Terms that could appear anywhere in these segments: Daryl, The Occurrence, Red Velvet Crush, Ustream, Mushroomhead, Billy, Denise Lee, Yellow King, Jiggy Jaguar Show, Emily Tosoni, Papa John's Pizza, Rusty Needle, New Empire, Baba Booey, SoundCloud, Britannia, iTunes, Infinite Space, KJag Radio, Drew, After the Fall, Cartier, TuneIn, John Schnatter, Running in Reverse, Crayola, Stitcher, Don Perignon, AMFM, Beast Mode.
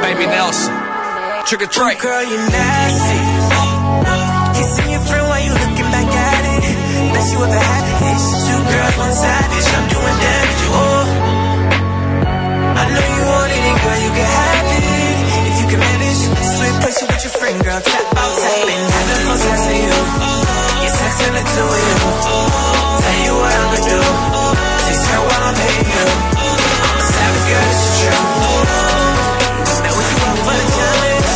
Baby Nelson. Trick or treat. Girl, you nasty. Can't see your friend while you looking back at it. Unless you ever had it's two girls, one savage. I'm doing damage, oh. I know you want it, and girl, you can have it. If you can manage, split place with your friend, girl. Tap out, tap in, having fun sexing you. You're sexing the two of you. Tell you what I'ma do. Just tell what I'm hitting you. I'm a savage, girl, this is true. Now if you want for the challenge,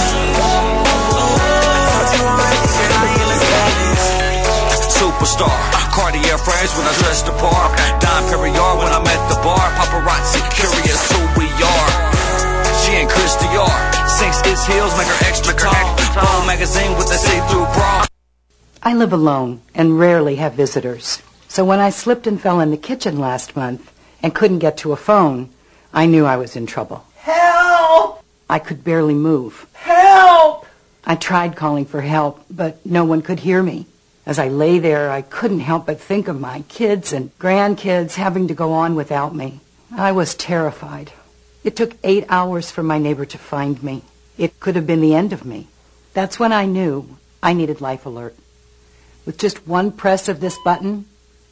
I thought you were right, girl, you're the savage. Superstar, Cartier friends when I dress the bar. Don Perignon when I'm at the bar. Paparazzi curious who we are. She and Christy R. Sinks its heels, make her extra tall. Bone magazine with a see-through bra. I live alone and rarely have visitors. So when I slipped and fell in the kitchen last month and couldn't get to a phone, I knew I was in trouble. Help! I could barely move. Help! I tried calling for help, but no one could hear me. As I lay there, I couldn't help but think of my kids and grandkids having to go on without me. I was terrified. It took 8 hours for my neighbor to find me. It could have been the end of me. That's when I knew I needed Life Alert. With just one press of this button,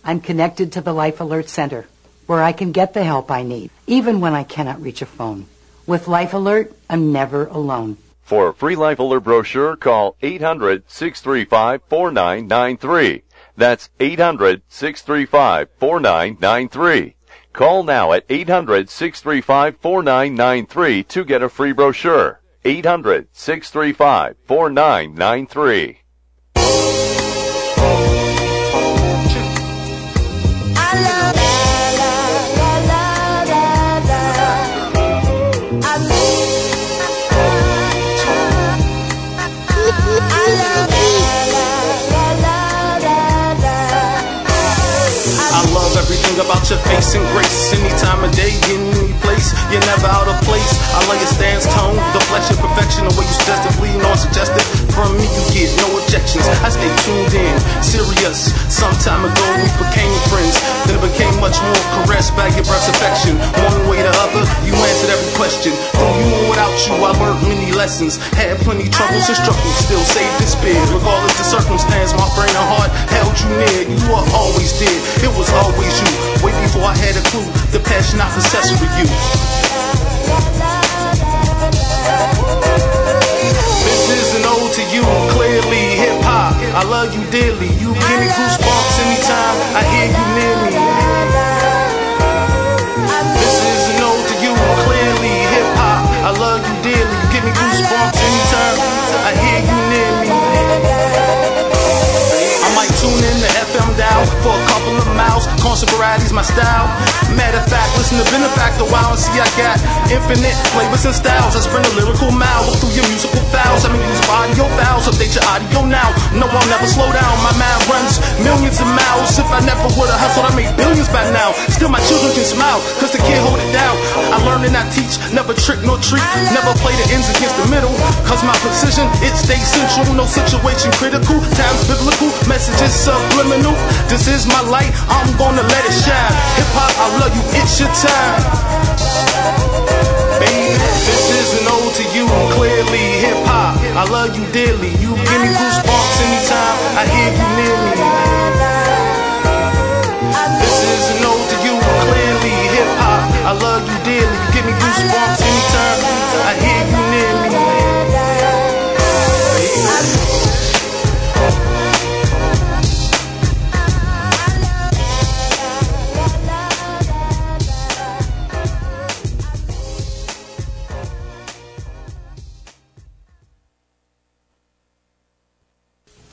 I'm connected to the Life Alert Center, where I can get the help I need, even when I cannot reach a phone. With Life Alert, I'm never alone. For a free Life Alert brochure, call 800-635-4993. That's 800-635-4993. Call now at 800-635-4993 to get a free brochure. 800-635-4993. About your face and grace, any time of day, in any place, you're never out of place. I love your stance, tone, the flesh of perfection, the way you suggestively on suggested. From me you get no objections. I stay tuned in, serious. Some time ago we became friends, then it became much more caressed by your breath's affection. One way or the other, you answered every question. Through you and without you, I learned many lessons. Had plenty troubles and struggles, still saved and spared. Regardless the circumstance, my brain and heart held you near. You were always there, it was always you. Way before I had a clue, the passion I possess for you. This isn't old to you, clearly hip-hop. I love you dearly, you give me goosebumps anytime I hear you near me. This isn't old to you, clearly hip-hop. I love you dearly, you give me goosebumps anytime I hear you near me. I might tune in to FM dial for a couple of miles, constant variety's my style. Matter of fact, listen to Benefactor while and see I got infinite flavors and styles. I sprint a lyrical mile, walk through your musical files. I mean, use body your vowels, update your audio now. No, I'll never slow down, my mind runs millions of miles. If I never would have hustled, I made billions by now. Still my children can smile, cause they can't hold it down. I learn and I teach, never trick nor treat. Never play the ends against the middle, cause my precision, it stays central. No situation critical, times biblical, messages subliminal. This is my light, I'm gonna let it shine. Hip-hop, I love you, it's your time. Baby, this isn't old to you, clearly hip-hop. I love you dearly, you give me goosebumps anytime I hear you near me. This isn't old to you, clearly hip-hop. I love you dearly, you give me goosebumps anytime I hear you near me.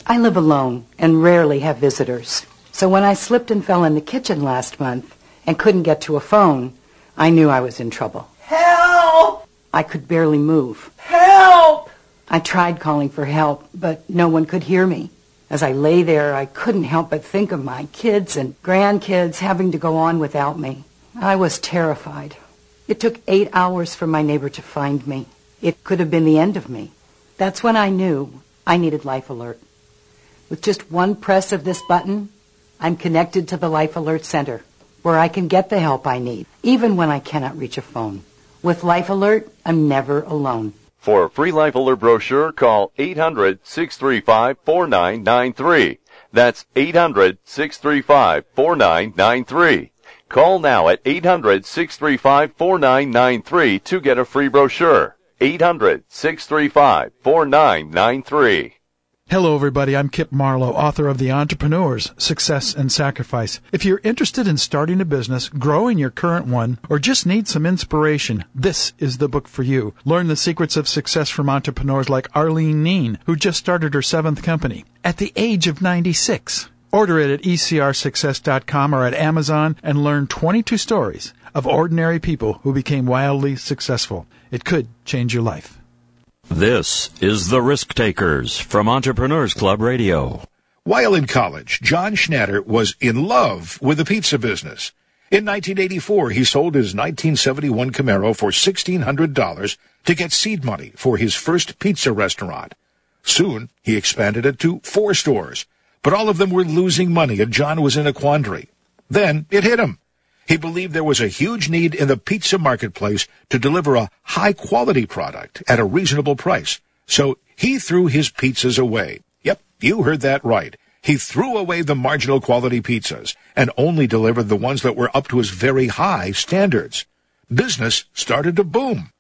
I live alone and rarely have visitors. So when I slipped and fell in the kitchen last month and couldn't get to a phone, I knew I was in trouble. Help! I could barely move. Help! I tried calling for help, but no one could hear me. As I lay there, I couldn't help but think of my kids and grandkids having to go on without me. I was terrified. It took 8 hours for my neighbor to find me. It could have been the end of me. That's when I knew I needed Life Alert. With just one press of this button, I'm connected to the Life Alert Center, where I can get the help I need, even when I cannot reach a phone. With Life Alert, I'm never alone. For a free Life Alert brochure, call 800-635-4993. That's 800-635-4993. Call now at 800-635-4993 to get a free brochure. 800-635-4993. Hello, everybody. I'm Kip Marlowe, author of The Entrepreneur's Success and Sacrifice. If you're interested in starting a business, growing your current one, or just need some inspiration, this is the book for you. Learn the secrets of success from entrepreneurs like Arlene Neen, who just started her 7th company at the age of 96. Order it at ecrsuccess.com or at Amazon and learn 22 stories of ordinary people who became wildly successful. It could change your life. This is The Risk Takers from Entrepreneurs Club Radio. While in college, John Schnatter was in love with the pizza business. In 1984, he sold his 1971 Camaro for $1,600 to get seed money for his first pizza restaurant. Soon, he expanded it to 4 stores, but all of them were losing money and John was in a quandary. Then it hit him. He believed there was a huge need in the pizza marketplace to deliver a high-quality product at a reasonable price. So he threw his pizzas away. Yep, you heard that right. He threw away the marginal quality pizzas and only delivered the ones that were up to his very high standards. Business started to boom.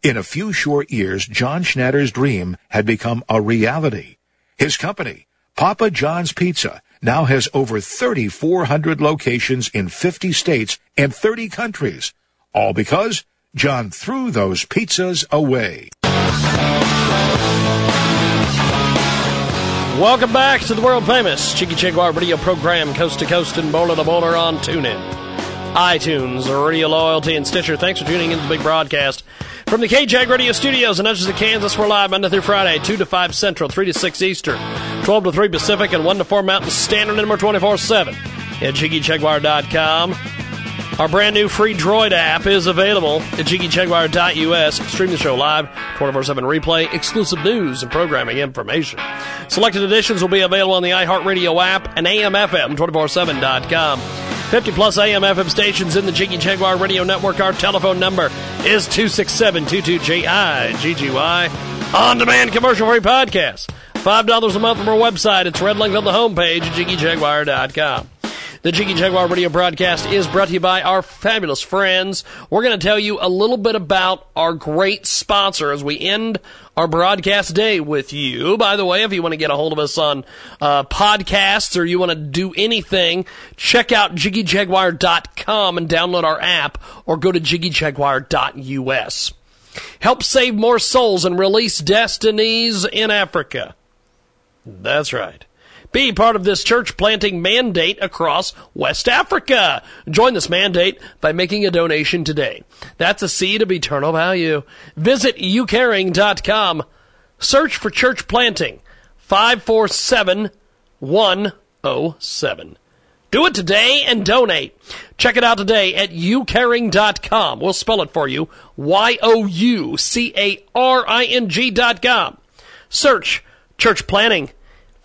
In a few short years, John Schnatter's dream had become a reality. His company, Papa John's Pizza, now has over 3,400 locations in 50 states and 30 countries, all because John threw those pizzas away. Welcome back to the world-famous Jiggy Jaguar Radio program, coast to coast and bowler to bowler on TuneIn, iTunes, Radio Loyalty, and Stitcher. Thanks for tuning in to the big broadcast from the KJag Radio Studios in Edges of Kansas. We're live Monday through Friday, 2 to 5 Central, 3 to 6 Eastern, 12 to 3 Pacific, and 1 to 4 Mountain Standard, number 24/7 at JiggyJaguar.com. Our brand new free Droid app is available at JiggyJaguar.us. Stream the show live, 24/7 replay, exclusive news and programming information. Selected editions will be available on the iHeartRadio app and AMFM, 247.com. 50 plus AMFM stations in the Jiggy Jaguar Radio Network. Our telephone number is 267-22-JIGGY. On-demand commercial-free podcast. $5 a month from our website. It's red link on the homepage at JiggyJaguar.com. The Jiggy Jaguar Radio broadcast is brought to you by our fabulous friends. We're going to tell you a little bit about our great sponsor as we end our broadcast day with you. By the way, if you want to get a hold of us on podcasts or you want to do anything, check out JiggyJaguar.com and download our app or go to JiggyJaguar.us. Help save more souls and release destinies in Africa. That's right. Be part of this church planting mandate across West Africa. Join this mandate by making a donation today. That's a seed of eternal value. Visit youcaring.com. Search for church planting. 547-107. Do it today and donate. Check it out today at youcaring.com. We'll spell it for you. youcaring.com. Search church planting.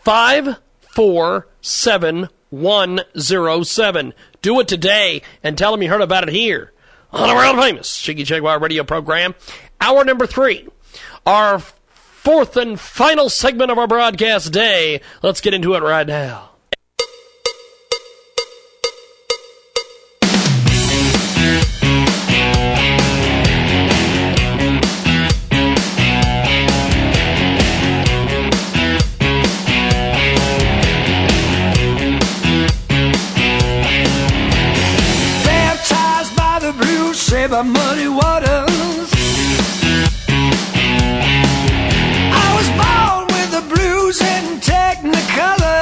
547-107. Do it today and tell them you heard about it here on the world famous Jiggy Jaguar Radio program. Hour number 3, our fourth and final segment of our broadcast day. Let's get into it right now. By muddy waters, I was born with the blues and Technicolor.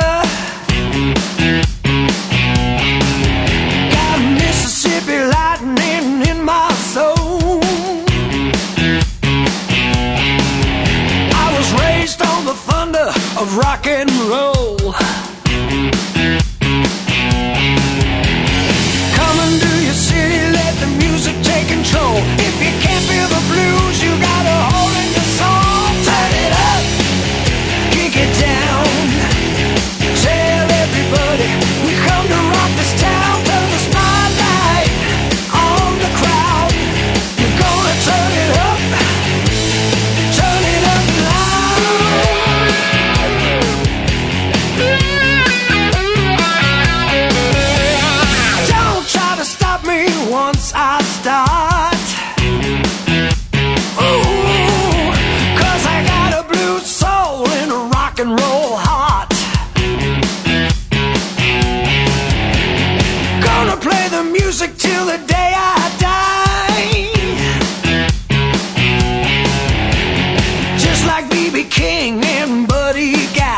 Got a once I start. Ooh, 'cause I got a blue soul and a rock and roll heart. Gonna play the music till the day I die. Just like B.B. King and Buddy Guy.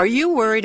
Are you worried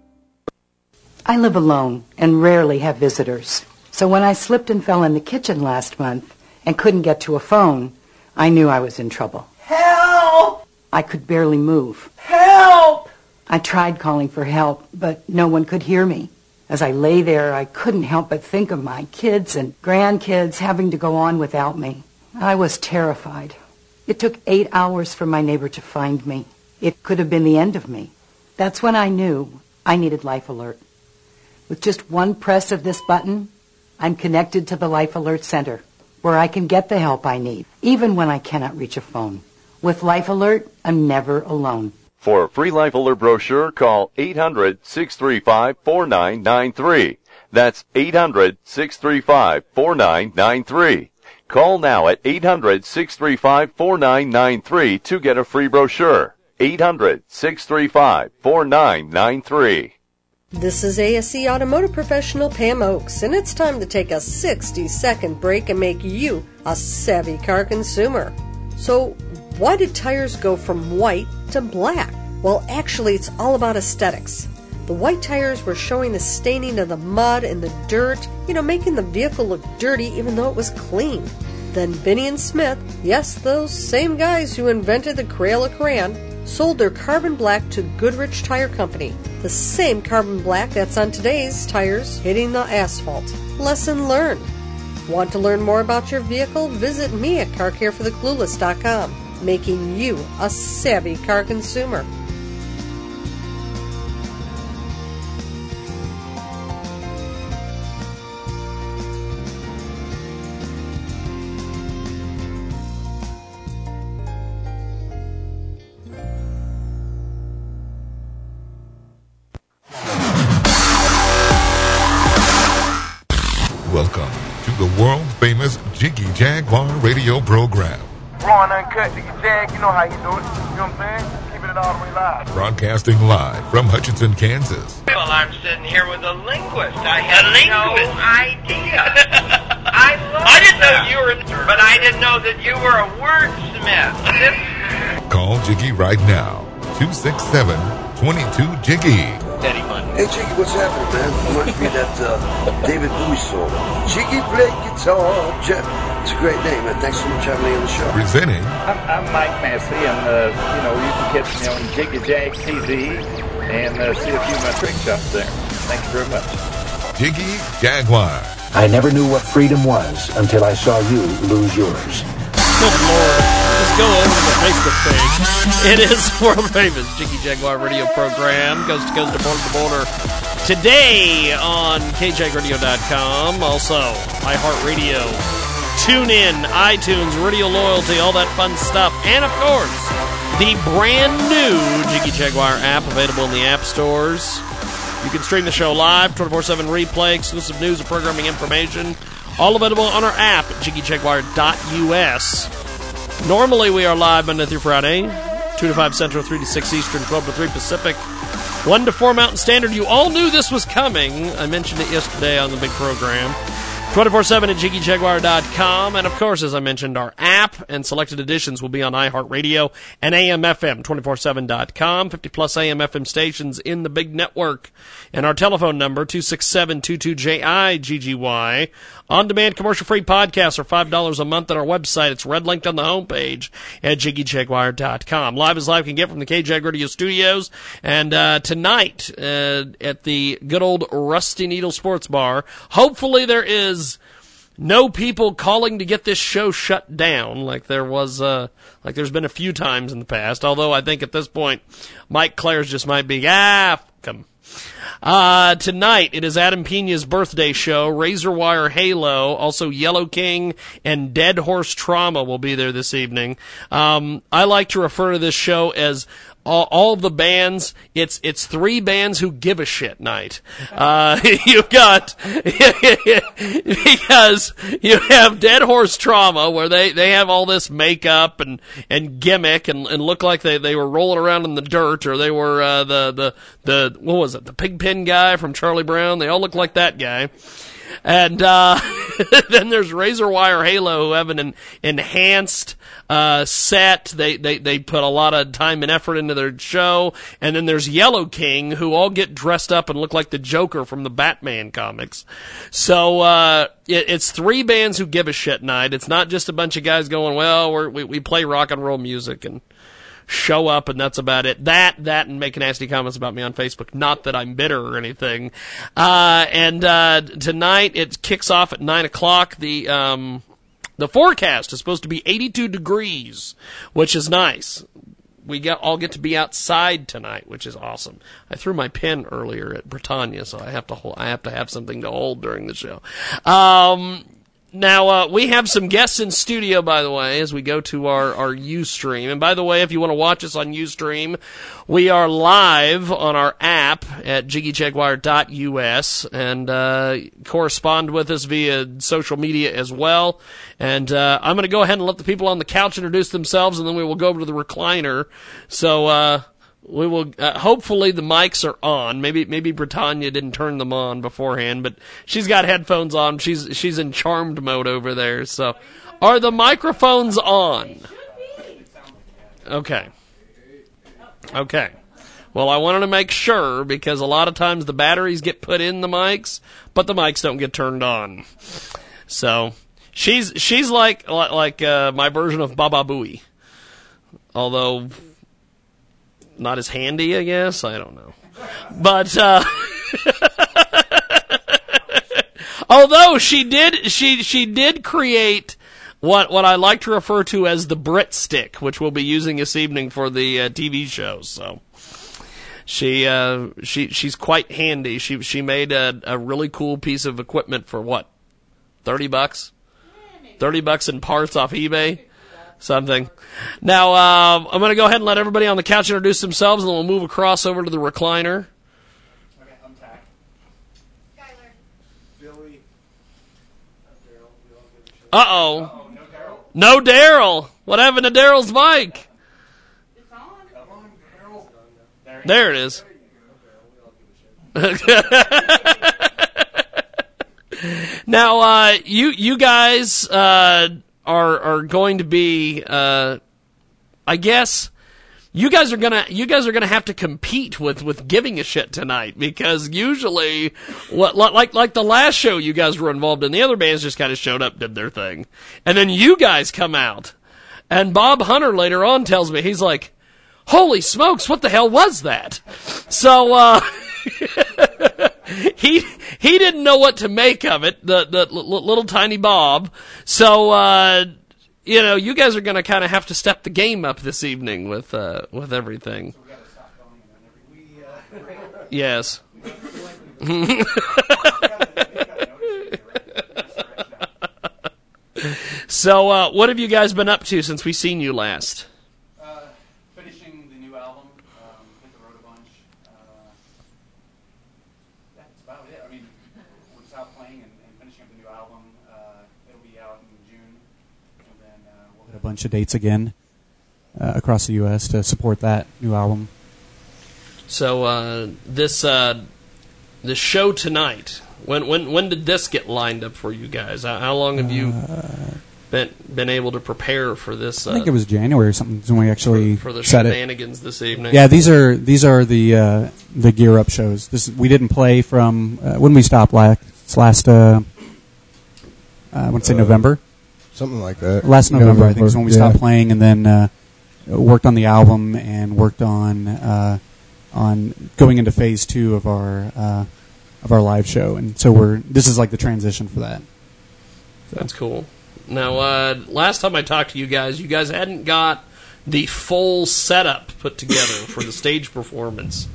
I live alone and rarely have visitors. So when I slipped and fell in the kitchen last month and couldn't get to a phone, I knew I was in trouble. Help! I could barely move. Help! I tried calling for help, but no one could hear me. As I lay there, I couldn't help but think of my kids and grandkids having to go on without me. I was terrified. It took 8 hours for my neighbor to find me. It could have been the end of me. That's when I knew I needed Life Alert. With just one press of this button, I'm connected to the Life Alert Center, where I can get the help I need, even when I cannot reach a phone. With Life Alert, I'm never alone. For a free Life Alert brochure, call 800-635-4993. That's 800-635-4993. Call now at 800-635-4993 to get a free brochure. 800-635-4993. This is ASC Automotive Professional Pam Oakes, and it's time to take a 60-second break and make you a savvy car consumer. So, why did tires go from white to black? Well, actually, it's all about aesthetics. The white tires were showing the staining of the mud and the dirt, making the vehicle look dirty even though it was clean. Then Binney and Smith, yes, those same guys who invented the Crayola crayon, sold their carbon black to Goodrich Tire Company. The same carbon black that's on today's tires hitting the asphalt. Lesson learned. Want to learn more about your vehicle? Visit me at carcarefortheclueless.com. Making you a savvy car consumer. Welcome to the world-famous Jiggy Jaguar radio program. Raw and uncut, Jiggy Jag, you know how you do it. You know what I'm saying? Keeping it all the way live. Broadcasting live from Hutchinson, Kansas. Well, I'm sitting here with a linguist. I had no idea. I didn't know you were, but I didn't know that you were a wordsmith. Call Jiggy right now. 267-22-JIGGY. Daddy Fun. Hey, Jiggy, what's happening, man? You want to be that David Bowie song. Jiggy play guitar. It's a great name, man. Thanks so much for having me on the show. Presenting. I'm Mike Massey, and, you can catch me on Jiggy Jag TV and see a few of my trick shots there. Thank you very much. Jiggy Jaguar. I never knew what freedom was until I saw you lose yours. Good Lord. Just go over to the Facebook page. It is world famous Jiggy Jaguar radio program, coast to coast, border to border. Today on KJagRadio.com, also iHeartRadio, TuneIn, iTunes, Radio Loyalty, all that fun stuff. And, of course, the brand new Jiggy Jaguar app available in the app stores. You can stream the show live, 24/7 replay, exclusive news and programming information. All available on our app at JiggyJaguar.us. Normally, we are live Monday through Friday, 2 to 5 Central, 3 to 6 Eastern, 12 to 3 Pacific, 1 to 4 Mountain Standard. You all knew this was coming. I mentioned it yesterday on the big program. 247 at JiggyJaguar.com. And, of course, as I mentioned, our app and selected editions will be on iHeartRadio and AMFM, 247.com, 50-plus AMFM stations in the big network. And our telephone number, 267-22-JIGGY. On-demand commercial-free podcasts are $5 a month at our website. It's red-linked on the homepage at JiggyJaguar.com. Live is live can get from the KJag Radio studios. And tonight at the good old Rusty Needle Sports Bar, hopefully there is no people calling to get this show shut down like there was, like there's been a few times in the past. Although I think at this point, Mike Claire's just might be, fuck 'em. Tonight, it is Adam Peña's birthday show, Razor Wire Halo, also Yellow King, and Dead Horse Trauma will be there this evening. I like to refer to this show as all the bands. It's three bands who give a shit night. You've got, because you have Dead Horse Trauma where they have all this makeup and gimmick and look like they were rolling around in the dirt, or they were, the what was it? The Pigpen guy from Charlie Brown. They all look like that guy. And, then there's Razor Wire Halo, who have an enhanced, set. They put a lot of time and effort into their show. And then there's Yellow King, who all get dressed up and look like the Joker from the Batman comics. So, it's three bands who give a shit night. It's not just a bunch of guys going, well, we play rock and roll music and show up, and that's about it. That, and make nasty comments about me on Facebook. Not that I'm bitter or anything. And tonight it kicks off at 9 o'clock. The forecast is supposed to be 82 degrees, which is nice. We all get to be outside tonight, which is awesome. I threw my pen earlier at Britannia, so I have to have something to hold during the show. Now, we have some guests in studio, by the way, as we go to our Ustream. And by the way, if you want to watch us on Ustream, we are live on our app at JiggyJaguar.us, and correspond with us via social media as well. And I'm going to go ahead and let the people on the couch introduce themselves, and then we will go over to the recliner. So we will, hopefully the mics are on. Maybe Britannia didn't turn them on beforehand, but she's got headphones on. She's in charmed mode over there. So are the microphones on? Okay. Well, I wanted to make sure, because a lot of times the batteries get put in the mics, but the mics don't get turned on. So she's like my version of Baba Booey. Although not as handy, I guess. I don't know. But, although she did create what I like to refer to as the Brit stick, which we'll be using this evening for the TV show. So she's quite handy. She made a really cool piece of equipment for what? $30? $30 in parts off eBay? Something. Now, I'm going to go ahead and let everybody on the couch introduce themselves, and then we'll move across over to the recliner. Okay, I'm Tack. Skylar. Billy. Daryl. We all give a shit. Uh-oh. No Daryl? No Daryl. What happened to Daryl's mic? It's on. Come on, Daryl. There it is. There you go. Daryl, we all give a shit. Now, you guys, are going to be, I guess you guys are gonna have to compete with giving a shit tonight, because usually like the last show you guys were involved in, the other bands just kind of showed up, did their thing, and then you guys come out. And Bob Hunter later on tells me, he's like, "Holy smokes, what the hell was that?" So he didn't know what to make of it, the little tiny Bob. So, you guys are going to kind of have to step the game up this evening with everything. So we got to stop going in every week. Yes. So, what have you guys been up to since we seen you last? Finishing the new album, hit the road a bunch. I mean, we're just out playing and finishing up the new album. It'll be out in June, and then we'll get a bunch of dates again across the U.S. to support that new album. So this show tonight When did this get lined up for you guys? How long have you been able to prepare for this? I think it was January or something when we actually for the shenanigans this evening. Yeah, these are the gear up shows. This we didn't play from when we stopped last. I want to say November, something like that. Last November, I think, is when we stopped playing, and then worked on the album and worked on going into phase 2 of our live show, and so this is like the transition for that. That's cool. Now, last time I talked to you guys hadn't got the full setup put together for the stage performance.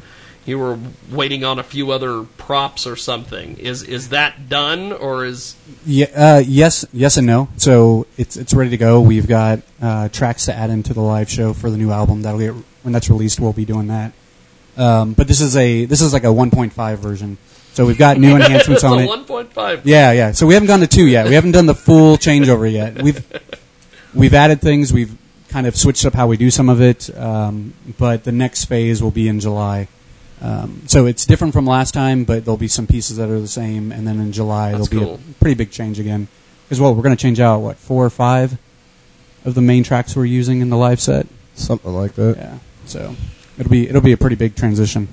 You were waiting on a few other props or something. Is that done, or is? Yeah, yes, and no. So it's ready to go. We've got tracks to add into the live show for the new album. When that's released, we'll be doing that. But this is like a 1.5 version. So we've got new enhancements on it. 1.5. Yeah. So we haven't gone to 2 yet. We haven't done the full changeover yet. We've added things. We've kind of switched up how we do some of it. But the next phase will be in July. So it's different from last time, but there'll be some pieces that are the same, and then in July there'll be a pretty big change again. Because we're going to change out 4 or 5 of the main tracks we're using in the live set, something like that. Yeah. So it'll be a pretty big transition.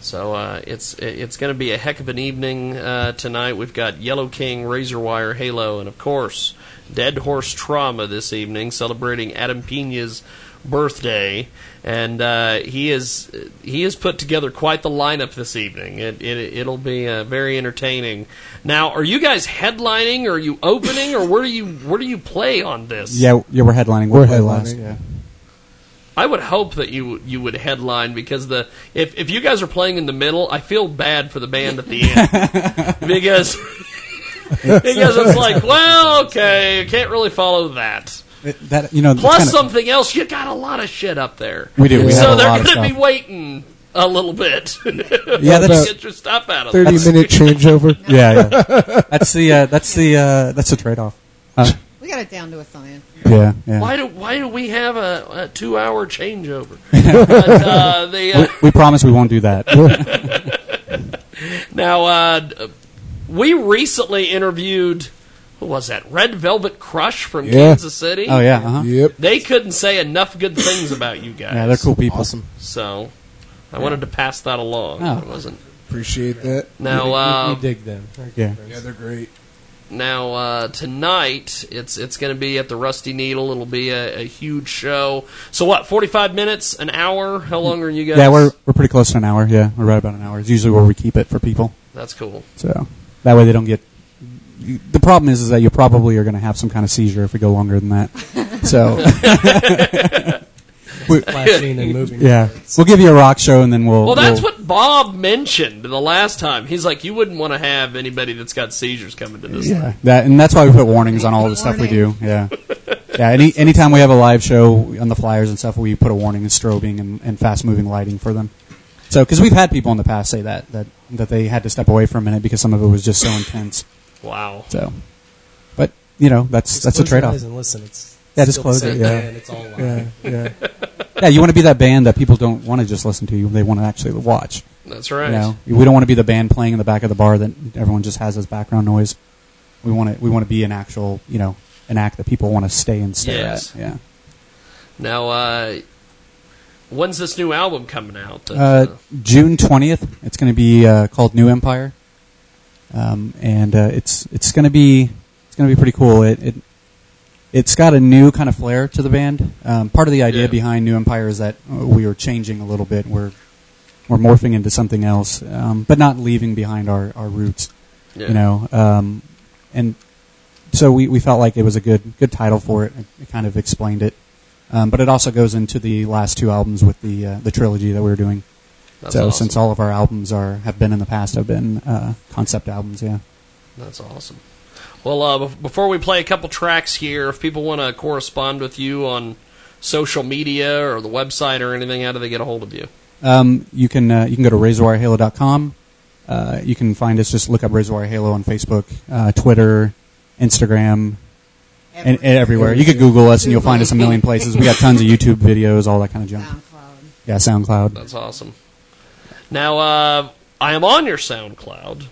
So it's going to be a heck of an evening tonight. We've got Yellow King, Razor Wire, Halo, and of course Dead Horse Trauma this evening, celebrating Adam Peña's birthday, and he has put together quite the lineup this evening. It'll be very entertaining. Now, are you guys headlining, or are you opening, or where do you play on this? Yeah, we're headlining. We're headlining. Yeah. I would hope that you would headline, because if you guys are playing in the middle, I feel bad for the band at the end because it's like, well, okay, you can't really follow that. Plus something else, you got a lot of shit up there. We do. We so have they're going to be waiting a little bit. Yeah, that's get your stuff out of 30-minute changeover. Yeah. That's the trade-off. We got it down to a science. Yeah. Why do we have a 2-hour changeover? But, we promise we won't do that. Now, we recently interviewed. Who was that? Red Velvet Crush from Kansas City? Oh, yeah. Uh-huh. Yep. They couldn't say enough good things about you guys. Yeah, they're cool people. Awesome. So I wanted to pass that along. Oh. It wasn't. Appreciate that. Now, we dig them. Yeah, they're great. Now, tonight, it's going to be at the Rusty Needle. It'll be a huge show. So what, 45 minutes, an hour? How long are you guys? Yeah, we're pretty close to an hour. Yeah, we're right about an hour. It's usually where we keep it for people. That's cool. So that way they don't get... The problem is that you probably are going to have some kind of seizure if we go longer than that. So... Flashing and moving. Yeah. We'll give you a rock show, and then we'll... Well, that's what Bob mentioned the last time. He's like, you wouldn't want to have anybody that's got seizures coming to this thing. That, and that's why we put warnings on all of the stuff we do. Yeah. Yeah. Anytime we have a live show on the flyers and stuff, we put a warning and strobing and fast-moving lighting for them. So, because we've had people in the past say that they had to step away for a minute because some of it was just so intense. Wow. So, but that's a trade-off. Listen, just close it. Yeah, and it's all live. Yeah. Yeah, you want to be that band that people don't want to just listen to you; they want to actually watch. That's right. We don't want to be the band playing in the back of the bar that everyone just has as background noise. We want to be an actual, an act that people want to stay and stare at. Yeah. Now, when's this new album coming out? June 20th. It's going to be called New Empire. And it's gonna be pretty cool. It's got a new kind of flair to the band. Part of the idea behind New Empire is that we are changing a little bit. We're morphing into something else, but not leaving behind our roots. Yeah. And so we felt like it was a good title for it. It kind of explained it, but it also goes into the last 2 albums with the trilogy that we were doing. That's so awesome. Since all of our albums have been in the past, have been concept albums, yeah. That's awesome. Well, before we play a couple tracks here, if people want to correspond with you on social media or the website or anything, how do they get a hold of you? You can go to RazorWireHalo.com. You can find us, just look up Razor Wire Halo on Facebook, Twitter, Instagram, and everywhere. You could Google us and you'll find us a million places. We got tons of YouTube videos, all that kind of junk. SoundCloud. Yeah, SoundCloud. That's awesome. Now, I am on your SoundCloud,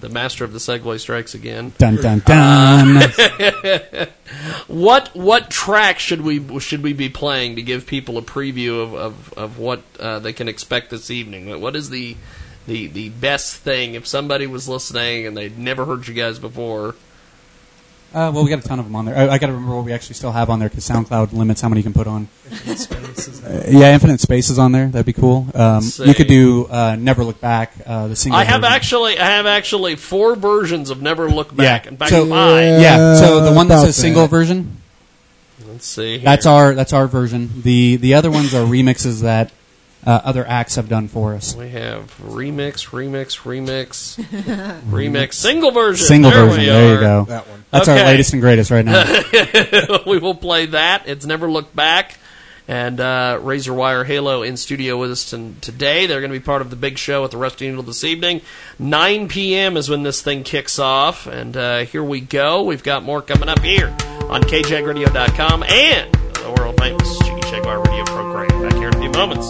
The master of the Segway strikes again. Dun dun dun. What track should we be playing to give people a preview of what they can expect this evening? What is the best thing if somebody was listening and they'd never heard you guys before? Well, we got a ton of them on there. I got to remember what we actually still have on there because SoundCloud limits how many you can put on. Infinite Space is yeah, Infinite Space is on there. That'd be cool. You could do Never Look Back. The single. I have actually four versions of Never Look Back. Yeah. In fact, mine. Yeah. So the one that's a single version. Let's see. Here. That's our version. The other ones are remixes that other acts have done for us. We have remix, remix, single version. Single version. There you go. That one. That's okay. Our latest and greatest right now. We will play that. It's Never Look Back. And Razor Wire Halo in studio with us today. They're going to be part of the big show at the Rusty Needle this evening. 9 p.m. is when this thing kicks off. And here we go. We've got more coming up here on KJagRadio.com and the world famous Jiggy Jaguar Radio program. Back here in a few moments.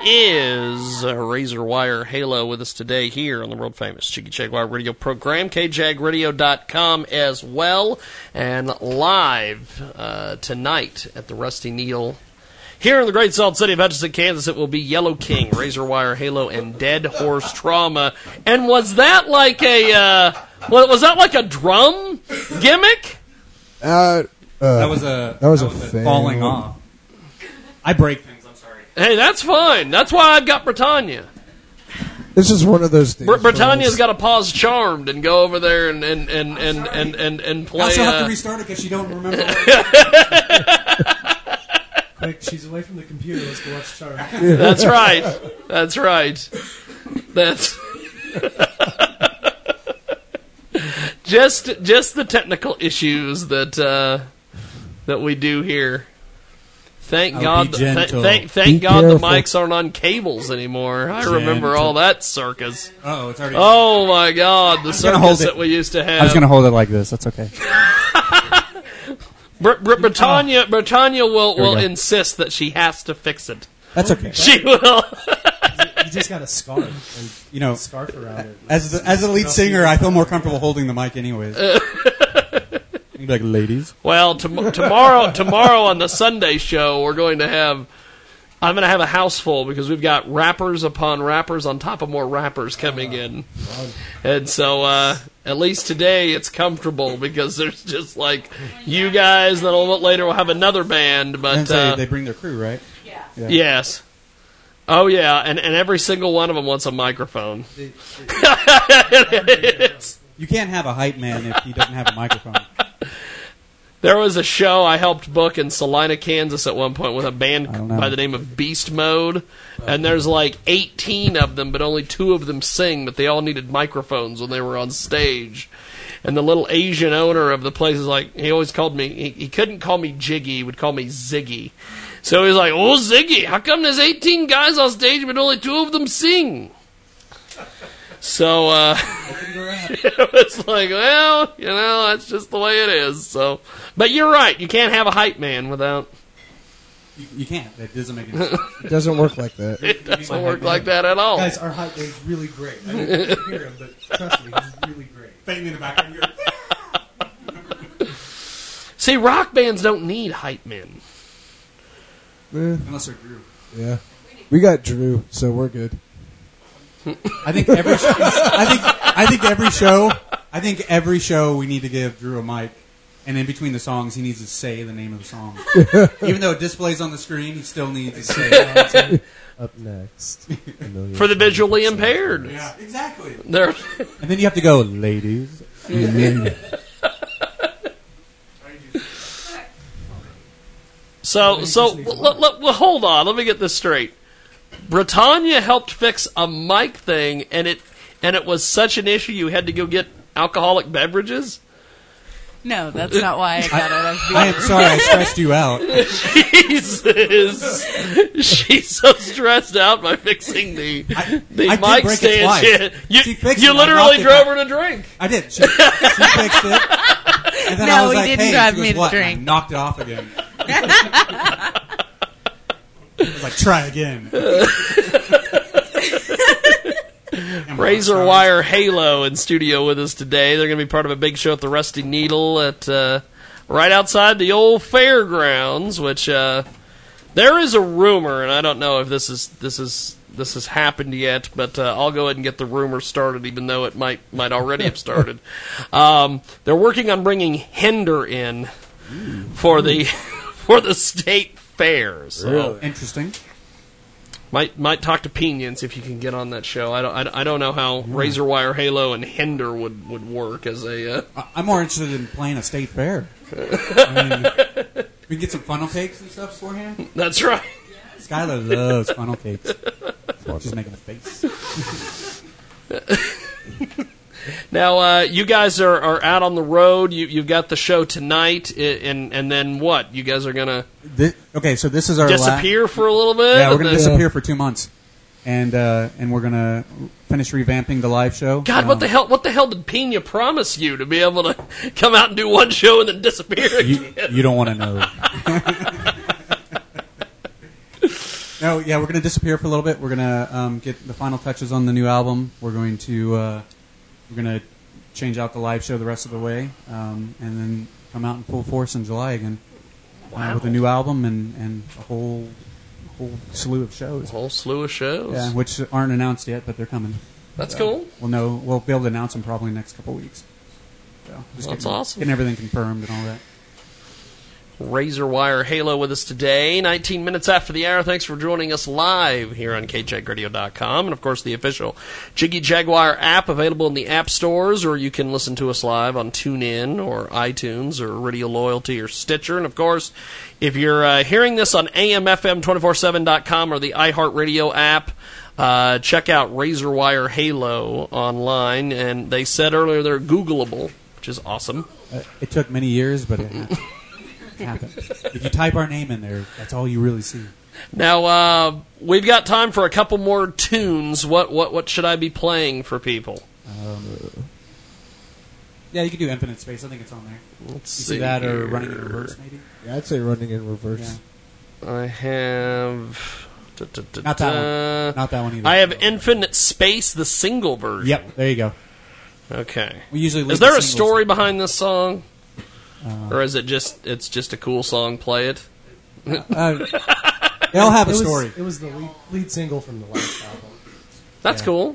It is Razor Wire Halo with us today here on the world-famous Jiggy Jaguar Radio program, KJagRadio.com as well, and live tonight at the Rusty Needle. Here in the great Salt City of Hutchinson, Kansas, it will be Yellow King, Razor Wire Halo, and Dead Horse Trauma. And was that like a was that like a drum gimmick? That was a falling off. I break things. I'm sorry. Hey, that's fine. That's why I've got Britannia. This is one of those things. Britannia's got to pause Charmed and go over there and play. I also have to restart it because you don't remember. Like, she's away from the computer. Let's go watch Charmed. Yeah. That's right. That's right. That's just the technical issues that that we do here. Thank God the mics aren't on cables anymore. I remember all that circus. Uh-oh, it's already... Oh, my God, the circus that we used to have. I was going to hold it like this. That's okay. Britannia will insist that she has to fix it. That's okay. She will. You just got a scarf. And, you know, scarf around it. As a lead singer, I feel more comfortable holding the mic anyways. You'd be like, ladies. Well, tomorrow on the Sunday show, we're going to have... I'm going to have a house full because we've got rappers upon rappers on top of more rappers coming in. God. And so at least today it's comfortable because there's just like you guys, then a little bit later we'll have another band. But they bring their crew, right? Yeah. Yeah. Yes. Oh, yeah. And every single one of them wants a microphone. You can't have a hype man if he doesn't have a microphone. There was a show I helped book in Salina, Kansas at one point with a band by the name of Beast Mode, and there's like 18 of them, but only 2 of them sing, but they all needed microphones when they were on stage. And the little Asian owner of the place is like, he always called me, he couldn't call me Jiggy, he would call me Ziggy. So he's like, oh, Ziggy, how come there's 18 guys on stage, but only 2 of them sing? So it was like, well, you know, that's just the way it is. So, but you're right. You can't have a hype man without... You can't. That doesn't make any sense. It doesn't work like that. It doesn't work like that at all. Guys, our hype man is really great. I didn't hear him, but trust me, he's really great. Fainting in the background. See, rock bands don't need hype men. Unless they're Drew. Yeah. We got Drew, so we're good. I think every show we need to give Drew a mic, and in between the songs he needs to say the name of the song. Even though it displays on the screen, he still needs to say it. Up next. For the visually impaired. Yeah, exactly. And then you have to go, ladies. so hold on, let me get this straight. Britannia helped fix a mic thing, and it was such an issue you had to go get alcoholic beverages? No, that's not why I got it. I am sorry I stressed you out. Jesus. She's so stressed out by fixing the mic stand shit. You literally drove her to drink. I did. She fixed it. And then no, I was he like, didn't hey, drive me to what? Drink. And I knocked it off again. Like, try again. Razor Wire Halo in studio with us today. They're going to be part of a big show at the Rusty Needle at right outside the old fairgrounds, which there is a rumor, and I don't know if this has happened yet, but I'll go ahead and get the rumor started, even though it might already have started. They're working on bringing Hinder in for the state fair, so really? Interesting. Might talk to Peña if you can get on that show. I don't know how Razor Wire Halo and Hinder would work as a. I'm more interested in playing a state fair. I mean, we can get some funnel cakes and stuff beforehand. That's right. Skylar loves funnel cakes. She's making a face. Now, you guys are out on the road. You've got the show tonight, and then what? You guys are going to this is our disappear for a little bit? Yeah, we're going to disappear for 2 months, and we're going to finish revamping the live show. God, what the hell did Peña promise you to be able to come out and do one show and then disappear again? You don't want to know. No, yeah, we're going to disappear for a little bit. We're going to get the final touches on the new album. We're going to change out the live show the rest of the way, and then come out in full force in July again. Wow. With a new album and a whole slew of shows. A whole slew of shows. Yeah, which aren't announced yet, but they're coming. That's cool. We'll be able to announce them probably in the next couple of weeks. So, that's awesome. Getting everything confirmed and all that. Razor Wire Halo with us today, 19 minutes after the hour. Thanks for joining us live here on KJagRadio.com. And, of course, the official Jiggy Jaguar app available in the app stores, or you can listen to us live on TuneIn or iTunes or Radio Loyalty or Stitcher. And, of course, if you're hearing this on AMFM247.com or the iHeartRadio app, check out Razor Wire Halo online. And they said earlier they're Googleable, which is awesome. It took many years, but it happened. If you type our name in there, that's all you really see. Now, we've got time for a couple more tunes. What should I be playing for people? Yeah, you can do Infinite Space. I think it's on there. Let's see that or Running in Reverse, maybe? Yeah, I'd say Running in Reverse. Yeah. I have... Not that one. Not that one either. I have Infinite Space, the single version. Yep, there you go. Okay. We usually leave. Is there a story behind this song? Or is it just a cool song, play it? They all have a story. It was the lead single from the last album. That's cool.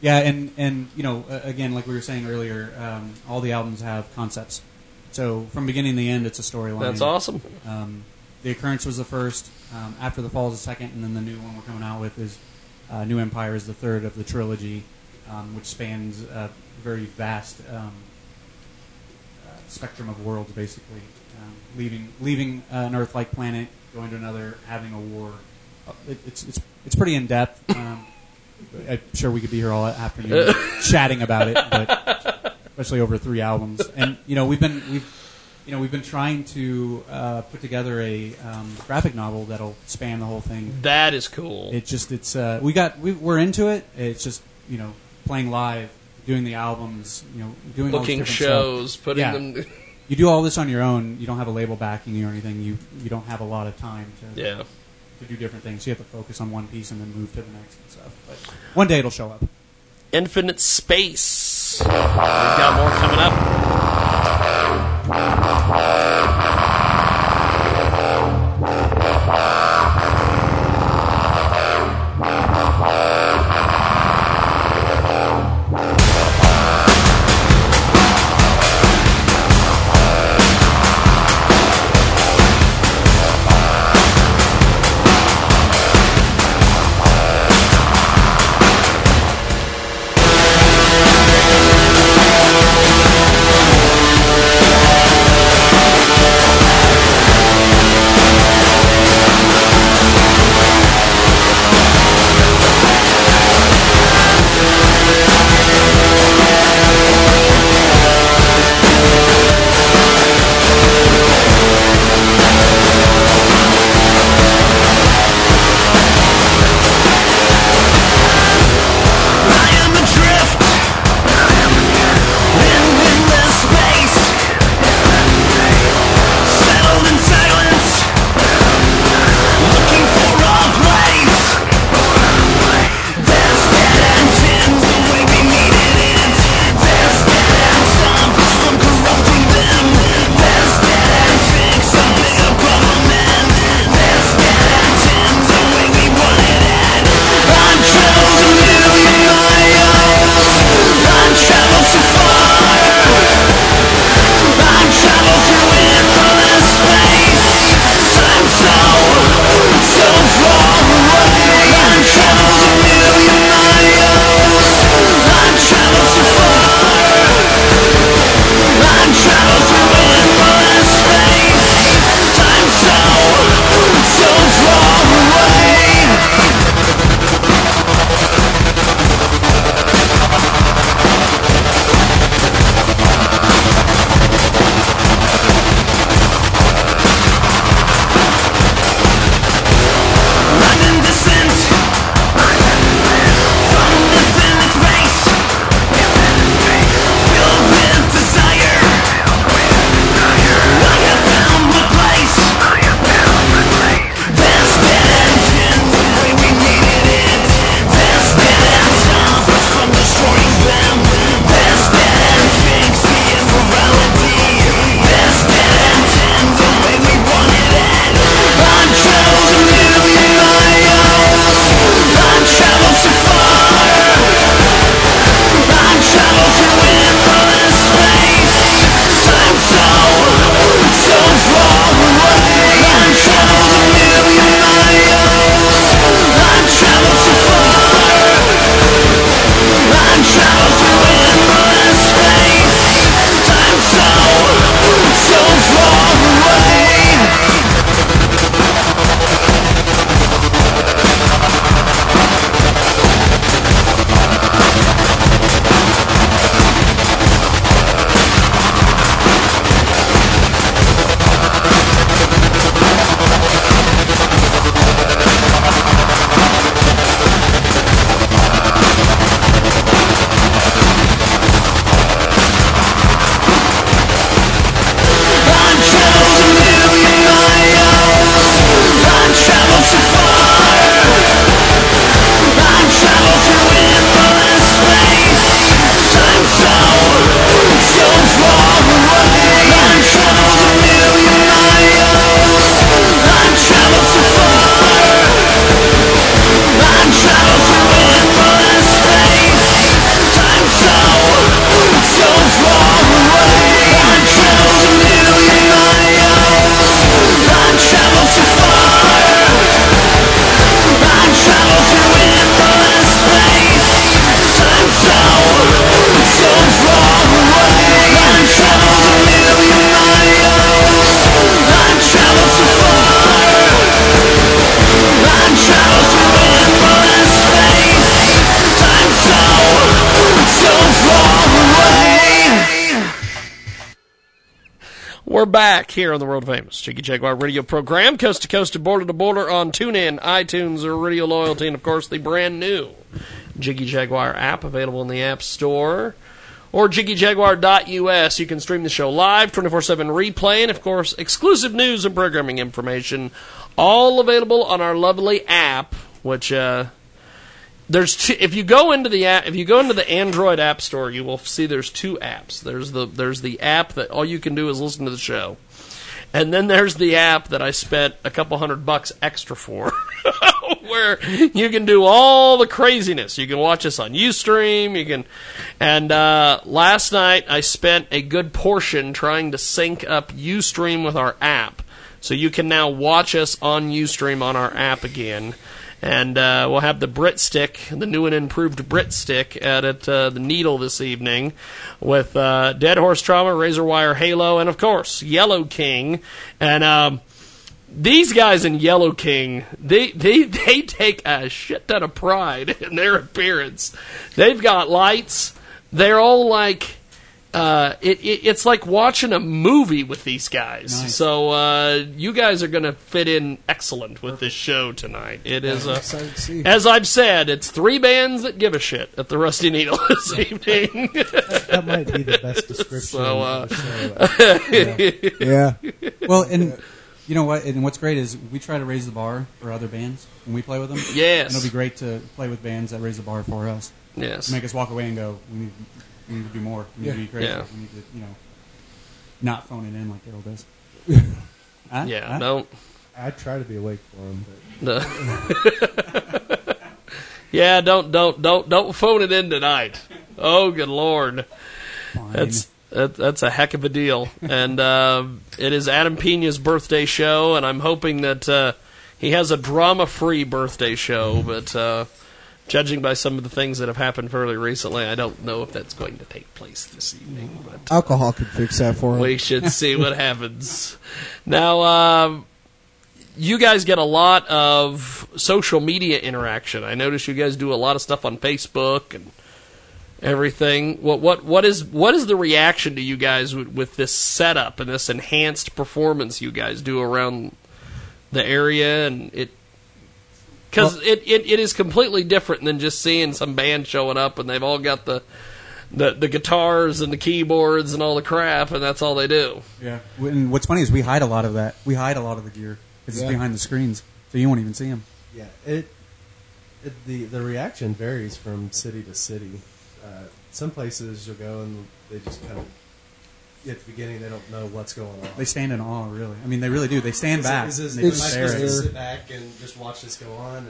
Yeah, and you know, again, like we were saying earlier, all the albums have concepts. So from beginning to end, it's a storyline. That's awesome. The Occurrence was the first, After the Fall is the second, and then the new one we're coming out with is New Empire is the third of the trilogy, which spans a very vast... spectrum of worlds, basically, leaving an Earth-like planet, going to another, having a war. It's pretty in depth. I'm sure we could be here all afternoon chatting about it, but especially over 3 albums. And we've been trying to put together a graphic novel that'll span the whole thing. That is cool. We're into it. It's just playing live. Doing the albums, doing booking all shows, stuff. Putting them. You do all this on your own. You don't have a label backing you or anything. You don't have a lot of time to do different things. You have to focus on one piece and then move to the next and stuff. But one day it'll show up. Infinite Space. We've got more coming up. We're back here on the world-famous Jiggy Jaguar radio program, coast-to-coast and border-to-border on TuneIn, iTunes, Radio Loyalty, and, of course, the brand-new Jiggy Jaguar app available in the App Store or jiggyjaguar.us. You can stream the show live, 24/7 replay, and, of course, exclusive news and programming information, all available on our lovely app, which there's two. If you go into the Android App Store, you will see there's two apps. There's the app that all you can do is listen to the show, and then there's the app that I spent a couple $100 extra for, where you can do all the craziness. You can watch us on Ustream. You can, and last night I spent a good portion trying to sync up Ustream with our app, so you can now watch us on Ustream on our app again. And we'll have the Brit Stick, the new and improved Brit Stick, out at the Needle this evening with Dead Horse Trauma, Razor Wire Halo, and, of course, Yellow King. And these guys in Yellow King, they take a shit ton of pride in their appearance. They've got lights. They're all like... It's like watching a movie with these guys. Nice. So you guys are going to fit in excellent with this show tonight. It is, as I've said, it's three bands that give a shit at the Rusty Needle this evening. That might be the best description. So, of the show. Yeah. Well, and you know what? And what's great is we try to raise the bar for other bands when we play with them. Yes. And it'll be great to play with bands that raise the bar for us. Yes. Make us walk away and go, we need to do more. We need to be crazy. Yeah. We need to, not phone it in like Daryl does. I try to be awake for him, but. Yeah, don't phone it in tonight. Oh, good Lord. Fine. That's a heck of a deal. And it is Adam Peña's birthday show, and I'm hoping that he has a drama-free birthday show, but... Judging by some of the things that have happened fairly recently, I don't know if that's going to take place this evening. But alcohol could fix that for him. We should see what happens. Now, you guys get a lot of social media interaction. I notice you guys do a lot of stuff on Facebook and everything. What is the reaction to you guys with this setup and this enhanced performance you guys do around the area and it? Because it is completely different than just seeing some band showing up and they've all got the guitars and the keyboards and all the crap and that's all they do. Yeah, and what's funny is we hide a lot of that. We hide a lot of the gear because it's behind the screens, so you won't even see them. Yeah, the reaction varies from city to city. Some places you'll go and they just kind of, at the beginning, they don't know what's going on. They stand in awe, really. I mean, they really do. They stand back. It's nice to sit back and just watch this go on.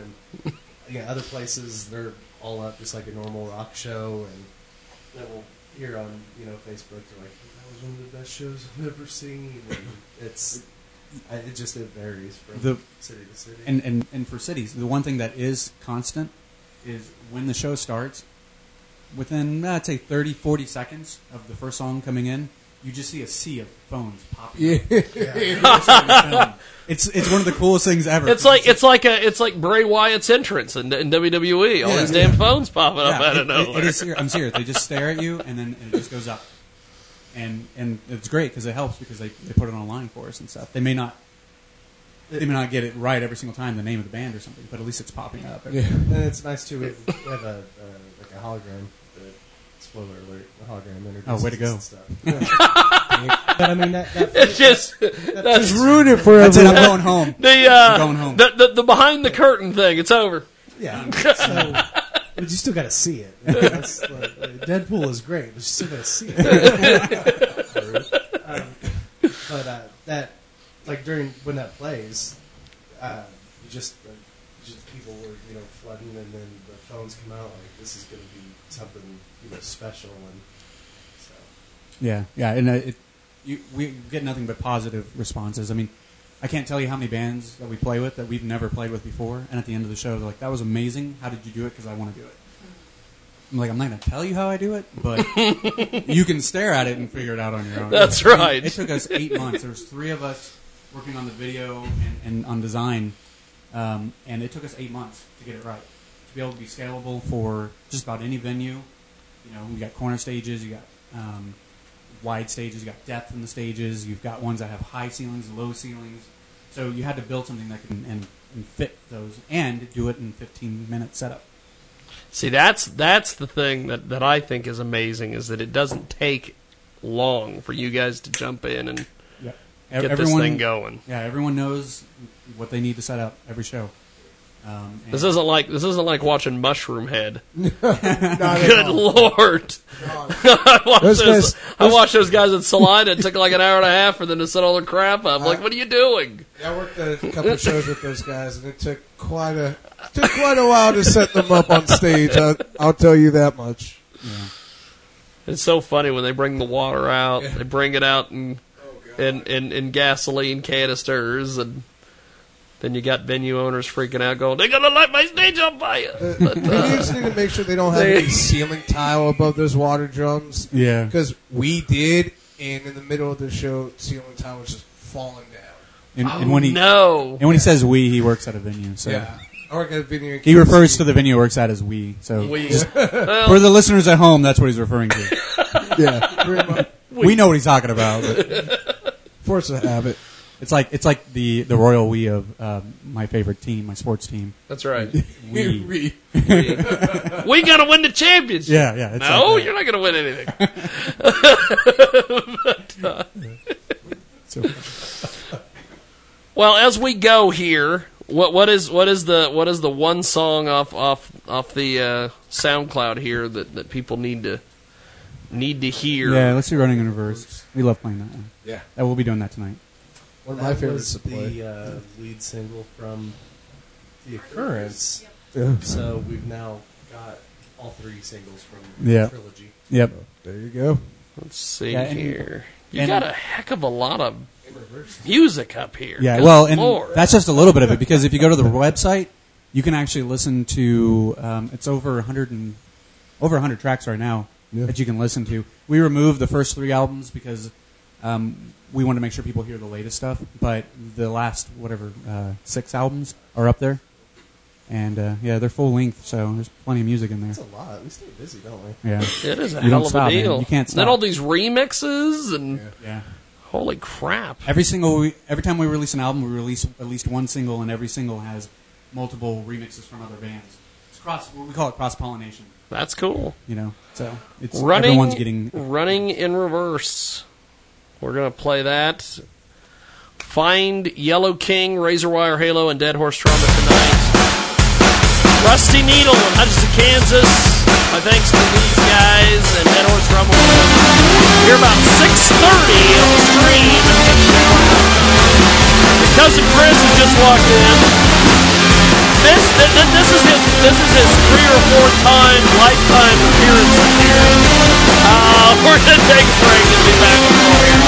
And other places, they're all up just like a normal rock show. And that we'll hear on Facebook, they're like, that was one of the best shows I've ever seen. And it varies from city to city. And for cities, the one thing that is constant is when the show starts, within, I'd say, 30, 40 seconds of the first song coming in, you just see a sea of phones popping up. Yeah. It's one of the coolest things ever. It's like Bray Wyatt's entrance in WWE. All these damn phones popping up out of nowhere. I'm serious. They just stare at you, and it just goes up. And it's great because it helps because they put it online for us and stuff. They may not get it right every single time, the name of the band or something, but at least it's popping up. And it's nice too. We have a hologram. Spoiler alert, hologram interviews. Oh, way to go. Stuff. Yeah. But I mean, that's ruined it for everyone. I'm going home. I'm going home. The behind the curtain thing, it's over. Yeah. So, but you still got to see it. Deadpool is great, but you still got to see it. When that plays, just people were, flooding, and then the phones come out like, this is going to be something special, and so we get nothing but positive responses. I mean, I can't tell you how many bands that we play with that we've never played with before, and at the end of the show, they're like, "That was amazing. How did you do it? Because I want to do it." I'm like, I'm not going to tell you how I do it, but you can stare at it and figure it out on your own. That's right. It took us 8 months. There was three of us working on the video and on design, and it took us 8 months to get it right, to be able to be scalable for just about any venue. We got corner stages, you got wide stages. You've got depth in the stages. You've got ones that have high ceilings, low ceilings. So you had to build something that could and fit those and do it in 15-minute setup. See, that's the thing that I think is amazing, is that it doesn't take long for you guys to jump in and get this thing going. Yeah, everyone knows what they need to set up every show. This isn't like watching Mushroomhead. Good lord! I watched those guys in Salina. It took like an hour and a half for them to set all their crap up. Like, what are you doing? Yeah, I worked a couple of shows with those guys, and it took quite a while to set them up on stage. I'll tell you that much. Yeah. It's so funny when they bring the water out. Yeah. They bring it out in gasoline canisters and. Then you got venue owners freaking out, going, "They're gonna light my stage on fire." We just need to make sure they don't have any ceiling tile above those water drums. Yeah, because we did, and in the middle of the show, ceiling tile was just falling down. And when he says "we," he works at a venue. So. Yeah, I work at a venue. He refers to the venue he works at as "we." So we. For the listeners at home, that's what he's referring to. Yeah, we know what he's talking about. But force of habit. It's like the royal we of my favorite team, my sports team. That's right. We gotta win the champions. Yeah. No, like you're not gonna win anything. Well, as we go here, what is the one song off the SoundCloud here that people need to hear? Yeah, let's do Running in Reverse. We love playing that one. Yeah, and we'll be doing that tonight. One of my favorites to play. The lead single from The Occurrence. Yep. So we've now got all three singles from the trilogy. Yep. So there you go. Let's see here. You got a heck of a lot of music up here. Yeah, well, and that's just a little bit of it, because if you go to the website, you can actually listen to, it's over 100 tracks right now that you can listen to. We removed the first three albums because... we want to make sure people hear the latest stuff, but the last, 6 albums are up there. And, they're full length, so there's plenty of music in there. That's a lot. We stay busy, don't we? Yeah. It is a hell of a deal. Man. You can't stop. Then all these remixes and... Yeah. Holy crap. Every time we release an album, we release at least one single, and every single has multiple remixes from other bands. It's we call it cross-pollination. That's cool. You know, so it's... everyone's getting... Running in Reverse... We're going to play that. Find Yellow King, Razor Wire Halo, and Dead Horse Trauma tonight. Rusty Needle in Hutchinson, Kansas. My thanks to these guys and Dead Horse Trauma. Here about 6:30 on the stream. Cousin Chris has just walked in. This is his 3 or 4 time lifetime appearance here. We're gonna take a break and be back with more here.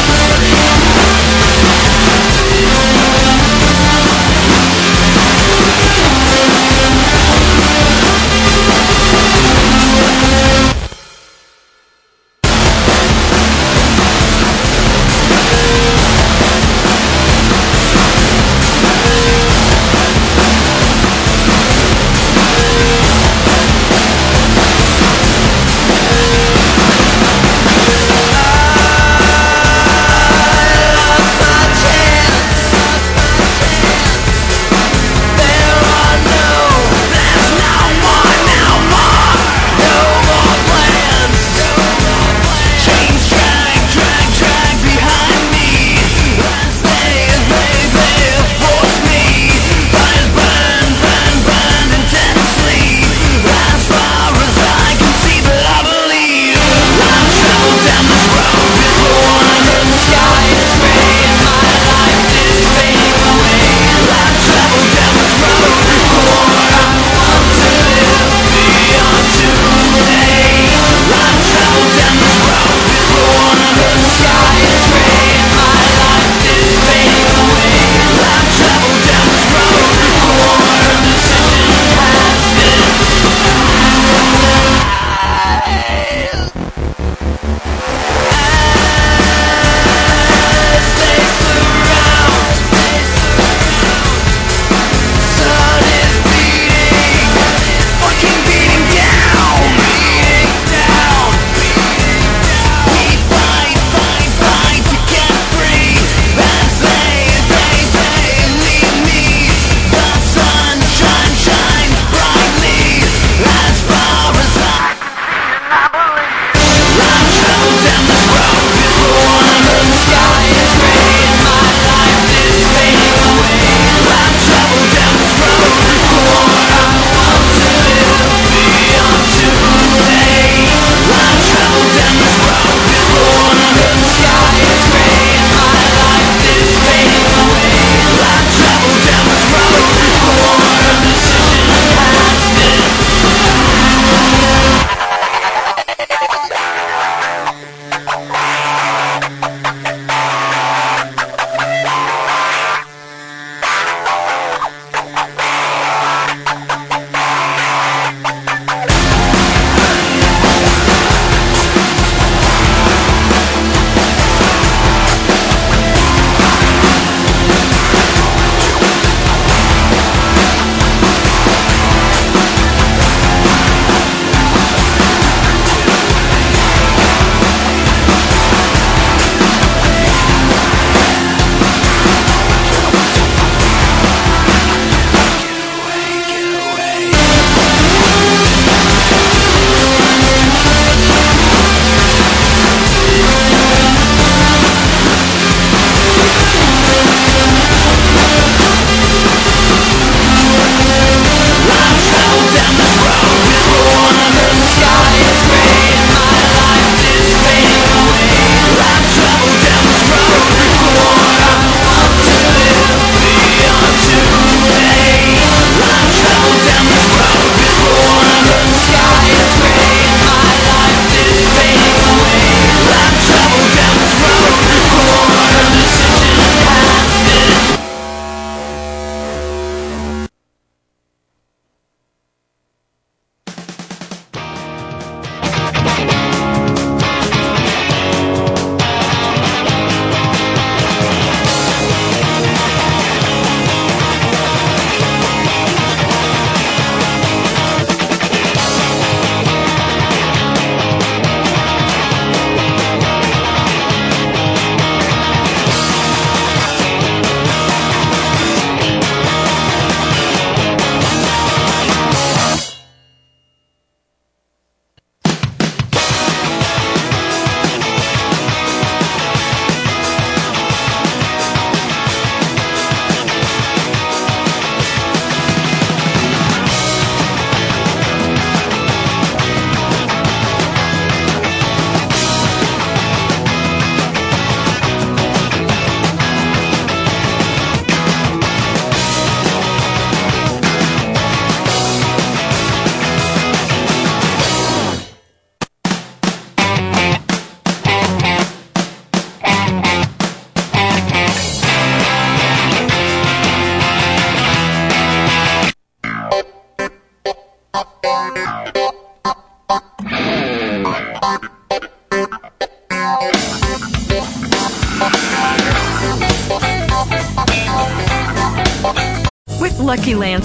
Lucky Land